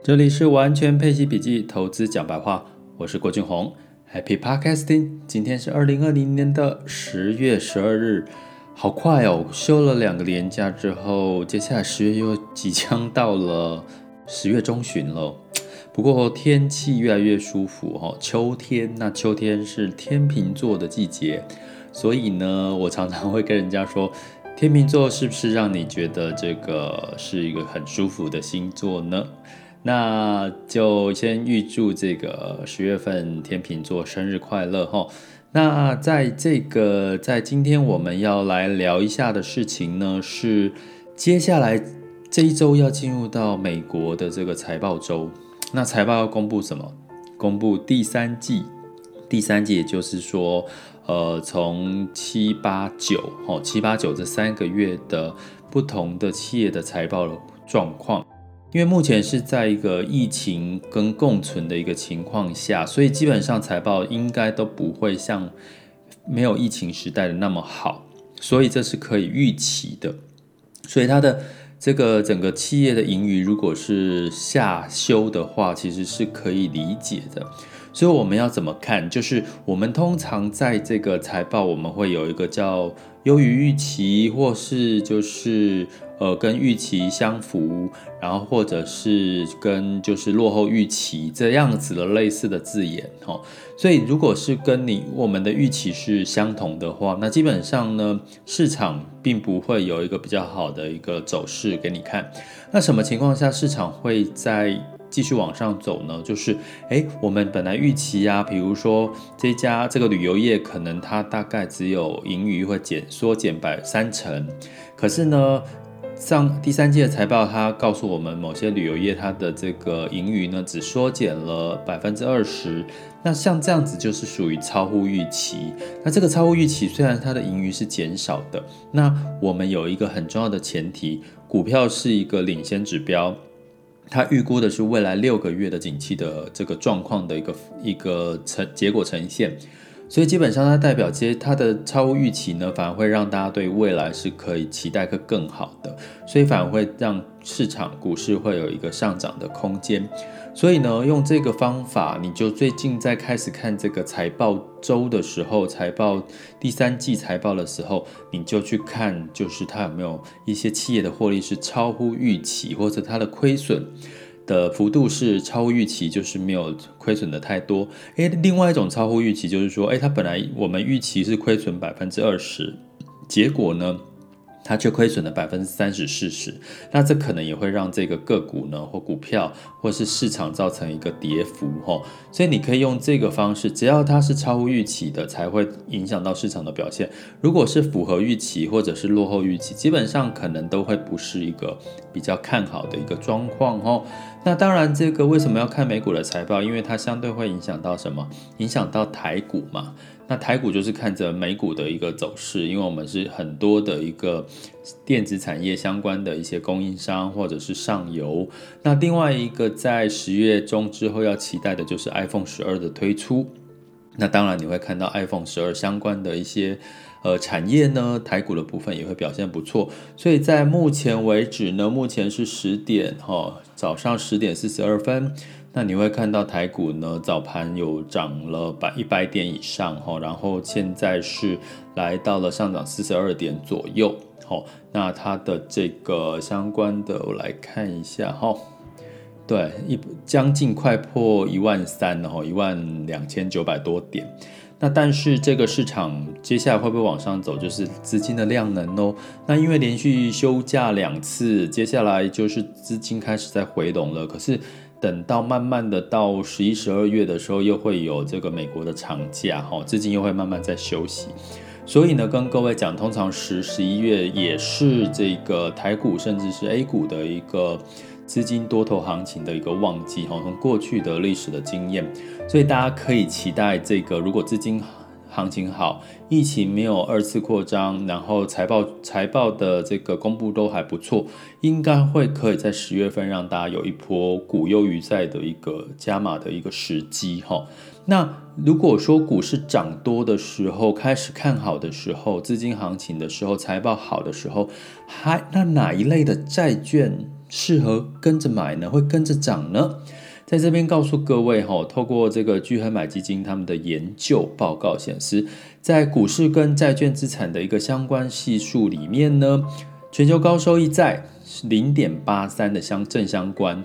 这里是完全配息笔记，投资讲白话，我是郭俊宏。 Happy Podcasting， 今天是2020年的10月12日，好快哦，休了2个连假之后，接下来10月又即将到了，10月中旬了。不过天气越来越舒服哦，秋天，那秋天是天秤座的季节，所以呢，我常常会跟人家说，天秤座是不是让你觉得这个是一个很舒服的星座呢？那就先预祝这个10月份天秤座生日快乐哈。那在今天我们要来聊一下的事情呢，是接下来这一周要进入到美国的这个财报周。那财报要公布什么？公布第三季，也就是说，从7、8、9这3个月的不同的企业的财报的状况。因为目前是在一个疫情跟共存的一个情况下，所以基本上财报应该都不会像没有疫情时代的那么好，所以这是可以预期的。所以它的这个整个企业的盈余如果是下修的话，其实是可以理解的。所以我们要怎么看？就是我们通常在这个财报，我们会有一个叫优于预期，或是就是跟预期相符，然后或者是跟就是落后预期这样子的类似的字眼哦。所以如果是跟我们的预期是相同的话，那基本上呢，市场并不会有一个比较好的一个走势给你看。那什么情况下市场会在继续往上走呢？就是我们本来预期啊，比如说这个旅游业可能它大概只有盈余会缩减30%，可是呢，上第三季的财报它告诉我们，某些旅游业它的这个盈余呢只缩减了 20%， 那像这样子就是属于超乎预期。那这个超乎预期虽然它的盈余是减少的，那我们有一个很重要的前提，股票是一个领先指标，它预估的是未来6个月的景气的这个状况的一个结果呈现，所以基本上它代表它的超乎预期呢，反而会让大家对未来是可以期待更好的，所以反而会让市场股市会有一个上涨的空间。所以呢，用这个方法，你就最近在开始看这个财报周的时候，第三季财报的时候，你就去看，就是它有没有一些企业的获利是超乎预期，或者它的亏损的幅度是超乎预期，就是没有亏损的太多。另外一种超乎预期就是说，它本来我们预期是亏损 20%， 结果呢，它却亏损了 30-40%， 那这可能也会让这个个股呢，或股票或是市场造成一个跌幅。所以你可以用这个方式，只要它是超乎预期的才会影响到市场的表现，如果是符合预期或者是落后预期，基本上可能都会不是一个比较看好的一个状况。那当然这个为什么要看美股的财报，因为它相对会影响到什么？影响到台股嘛。那台股就是看着美股的一个走势，因为我们是很多的一个电子产业相关的一些供应商或者是上游。那另外一个在10月中之后要期待的就是 iPhone 12的推出，那当然你会看到 iPhone 12相关的一些产业呢，台股的部分也会表现不错。所以在目前为止呢，目前是10点早上10点42分，那你会看到台股呢早盘有涨了100点以上，然后现在是来到了上涨42点左右。那它的这个相关的我来看一下。对，将近快破13000了，12900多点。那但是这个市场接下来会不会往上走，就是资金的量能。那因为连续休假2次，接下来就是资金开始在回笼了，可是等到慢慢的到11、12月的时候，又会有这个美国的长假，资金又会慢慢在休息。所以呢，跟各位讲，通常10、11月也是这个台股甚至是 A 股的一个资金多头行情的一个旺季，从过去的历史的经验，所以大家可以期待这个，如果资金行情好，疫情没有2次扩张，然后财报的这个公布都还不错，应该会可以在10月份让大家有一波股优于债的一个加码的一个时机。那如果说股市涨多的时候，开始看好的时候，资金行情的时候，财报好的时候，那哪一类的债券适合跟着买呢？会跟着涨呢？在这边告诉各位，透过这个钜亨买基金他们的研究报告显示，在股市跟债券资产的一个相关系数里面呢，全球高收益债 0.83 的正相关，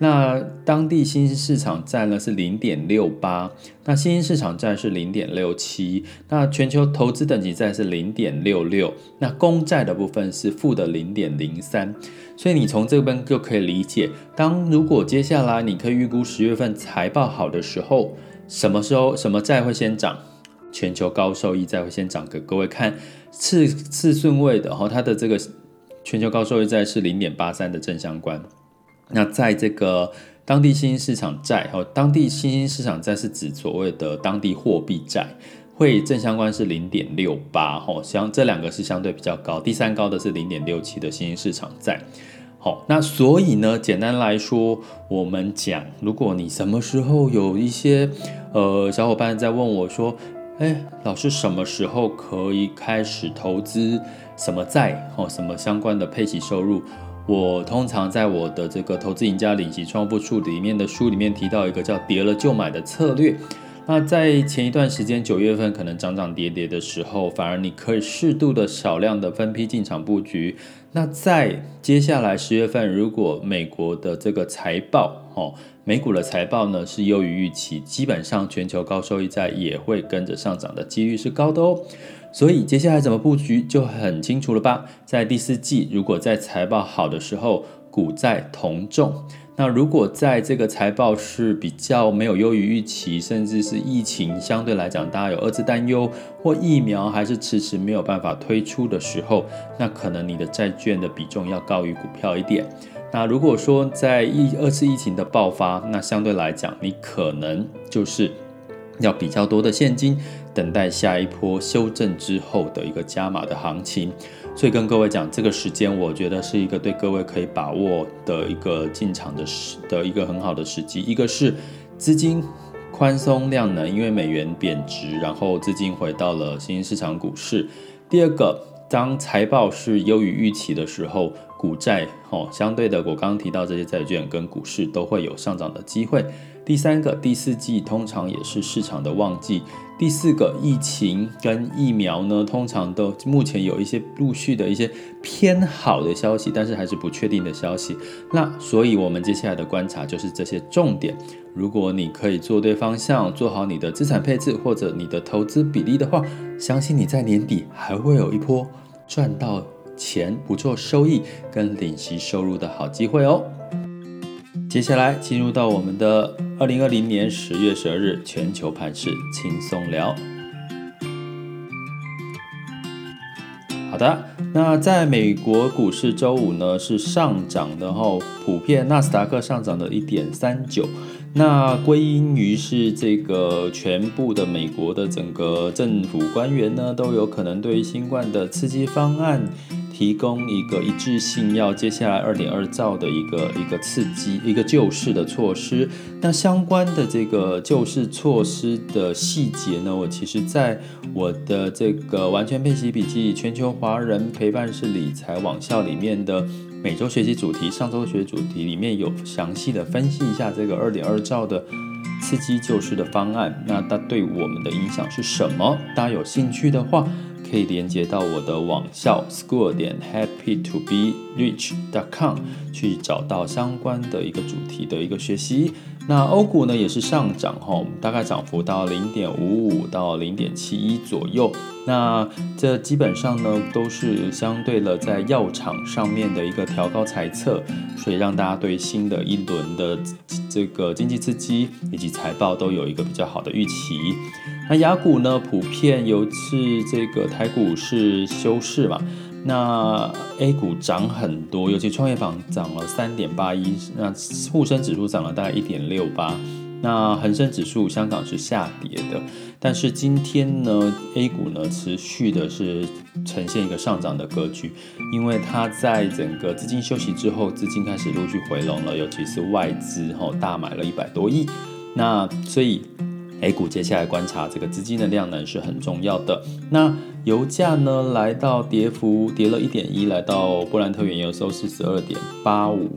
那当地新兴市场债呢是 0.68， 那新兴市场债是 0.67， 那全球投资等级债是 0.66， 那公债的部分是负的 0.03。所以你从这边就可以理解，当如果接下来你可以预估10月份财报好的时候，什么债会先涨？全球高收益债会先涨，给各位看次顺位的，它的这个全球高收益债是 0.83 的正相关。那在这个当地新兴市场债，当地新兴市场债是指所谓的当地货币债，会正相关是 0.68， 这两个是相对比较高，第三高的是 0.67 的新兴市场债。好，那所以呢，简单来说，我们讲，如果你什么时候有一些小伙伴在问我说，老师什么时候可以开始投资什么债，什么相关的配息收入，我通常在我的这个投资赢家领息创富术里面的书里面提到一个叫跌了就买的策略。那在前一段时间9月份可能涨涨跌跌的时候，反而你可以适度的少量的分批进场布局。那在接下来10月份，如果美国的这个财报，美股的财报呢是优于预期，基本上全球高收益债也会跟着上涨的几率是高的哦。所以接下来怎么布局就很清楚了吧。在第四季，如果在财报好的时候，股债同重。那如果在这个财报是比较没有优于预期，甚至是疫情相对来讲大家有二次担忧，或疫苗还是迟迟没有办法推出的时候，那可能你的债券的比重要高于股票一点。那如果说在二次疫情的爆发，那相对来讲你可能就是要比较多的现金，等待下一波修正之后的一个加码的行情。所以跟各位讲，这个时间我觉得是一个对各位可以把握的一个进场 的一个很好的时机。一个是资金宽松量能，因为美元贬值，然后资金回到了新兴市场股市。第二个，当财报是优于预期的时候，股债相对的，我刚刚提到这些债券跟股市都会有上涨的机会。第三个，第四季通常也是市场的旺季。第四个，疫情跟疫苗呢，通常都目前有一些陆续的一些偏好的消息，但是还是不确定的消息。那所以我们接下来的观察就是这些重点。如果你可以做对方向，做好你的资产配置或者你的投资比例的话，相信你在年底还会有一波赚到钱不错收益跟领息收入的好机会哦。接下来进入到我们的2020年10月12日全球盘势轻松聊。好的，那在美国股市周五呢是上涨的后，普遍纳斯达克上涨的 1.39%， 那归因于是这个全部的美国的整个政府官员呢都有可能对于新冠的刺激方案提供一个一致性，要接下来 2.2 兆的一个刺激，一个救市的措施。那相关的这个救市措施的细节呢，我其实在我的这个完全配息笔记全球华人陪伴式理财网校里面的每周学习主题、上周学主题里面有详细的分析一下这个 2.2 兆的刺激救市的方案，那它对我们的影响是什么？大家有兴趣的话可以连接到我的网校 school happy 2 be rich. com 去找到相关的一个主题的一个学习。那欧股呢也是上涨，大概涨幅到 0.55 到 0.71 左右。那这基本上呢都是相对了在药厂上面的一个调高财测，所以让大家对新的一轮的这个经济刺激以及财报都有一个比较好的预期。那亚股呢普遍尤其这个台股是休市嘛，那 A 股涨很多，尤其创业板涨了 3.81%， 那沪深指数涨了大概 1.68%， 那恒生指数香港是下跌的，但是今天呢 A 股呢持续的是呈现一个上涨的格局，因为它在整个资金休息之后，资金开始陆续回笼了，尤其是外资大买了100多亿，那所以A 股接下来观察这个资金的量能是很重要的。那油价呢来到跌了 1.1%， 来到布兰特原油收 42.85、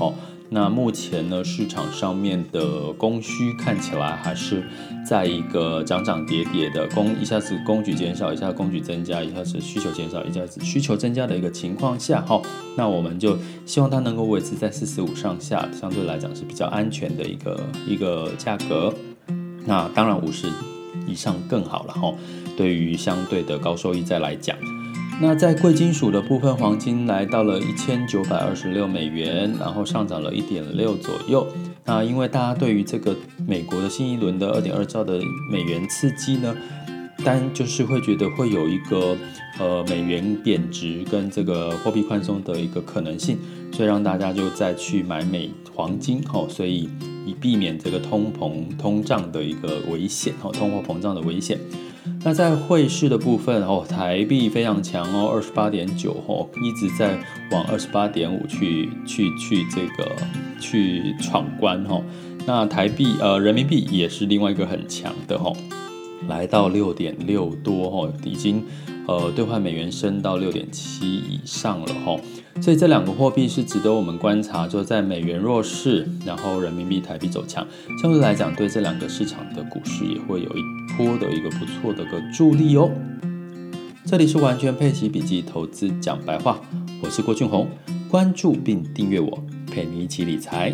哦，那目前呢市场上面的供需看起来还是在一个涨跌跌的，一下子供给减少，一下供给增加，一下子需求减少，一下子需求增加的一个情况下，哦，那我们就希望它能够维持在45上下，相对来讲是比较安全的一个价格。那当然50以上更好了，哦，对于相对的高收益债来讲。那在贵金属的部分，黄金来到了$1926，然后上涨了 1.6% 左右。那因为大家对于这个美国的新一轮的 2.2 兆的美元刺激呢，但就是会觉得会有一个美元贬值跟这个货币宽松的一个可能性，所以让大家就再去买黄金，哦，所以以避免这个通胀的一个危险，哦，通货膨胀的危险。那在汇市的部分，哦，台币非常强哦 ，28.9、哦，一直在往 28.5 去闯关哦。那人民币也是另外一个很强的哦，来到 6.6 多哦，已经兑换美元升到 6.7 以上了哦。所以这两个货币是值得我们观察，就在美元弱势，然后人民币、台币走强，相对来讲对这两个市场的股市也会有一波的一个不错的个助力哦。这里是完全配息笔记投资讲白话，我是郭俊宏，关注并订阅我，陪你一起理财。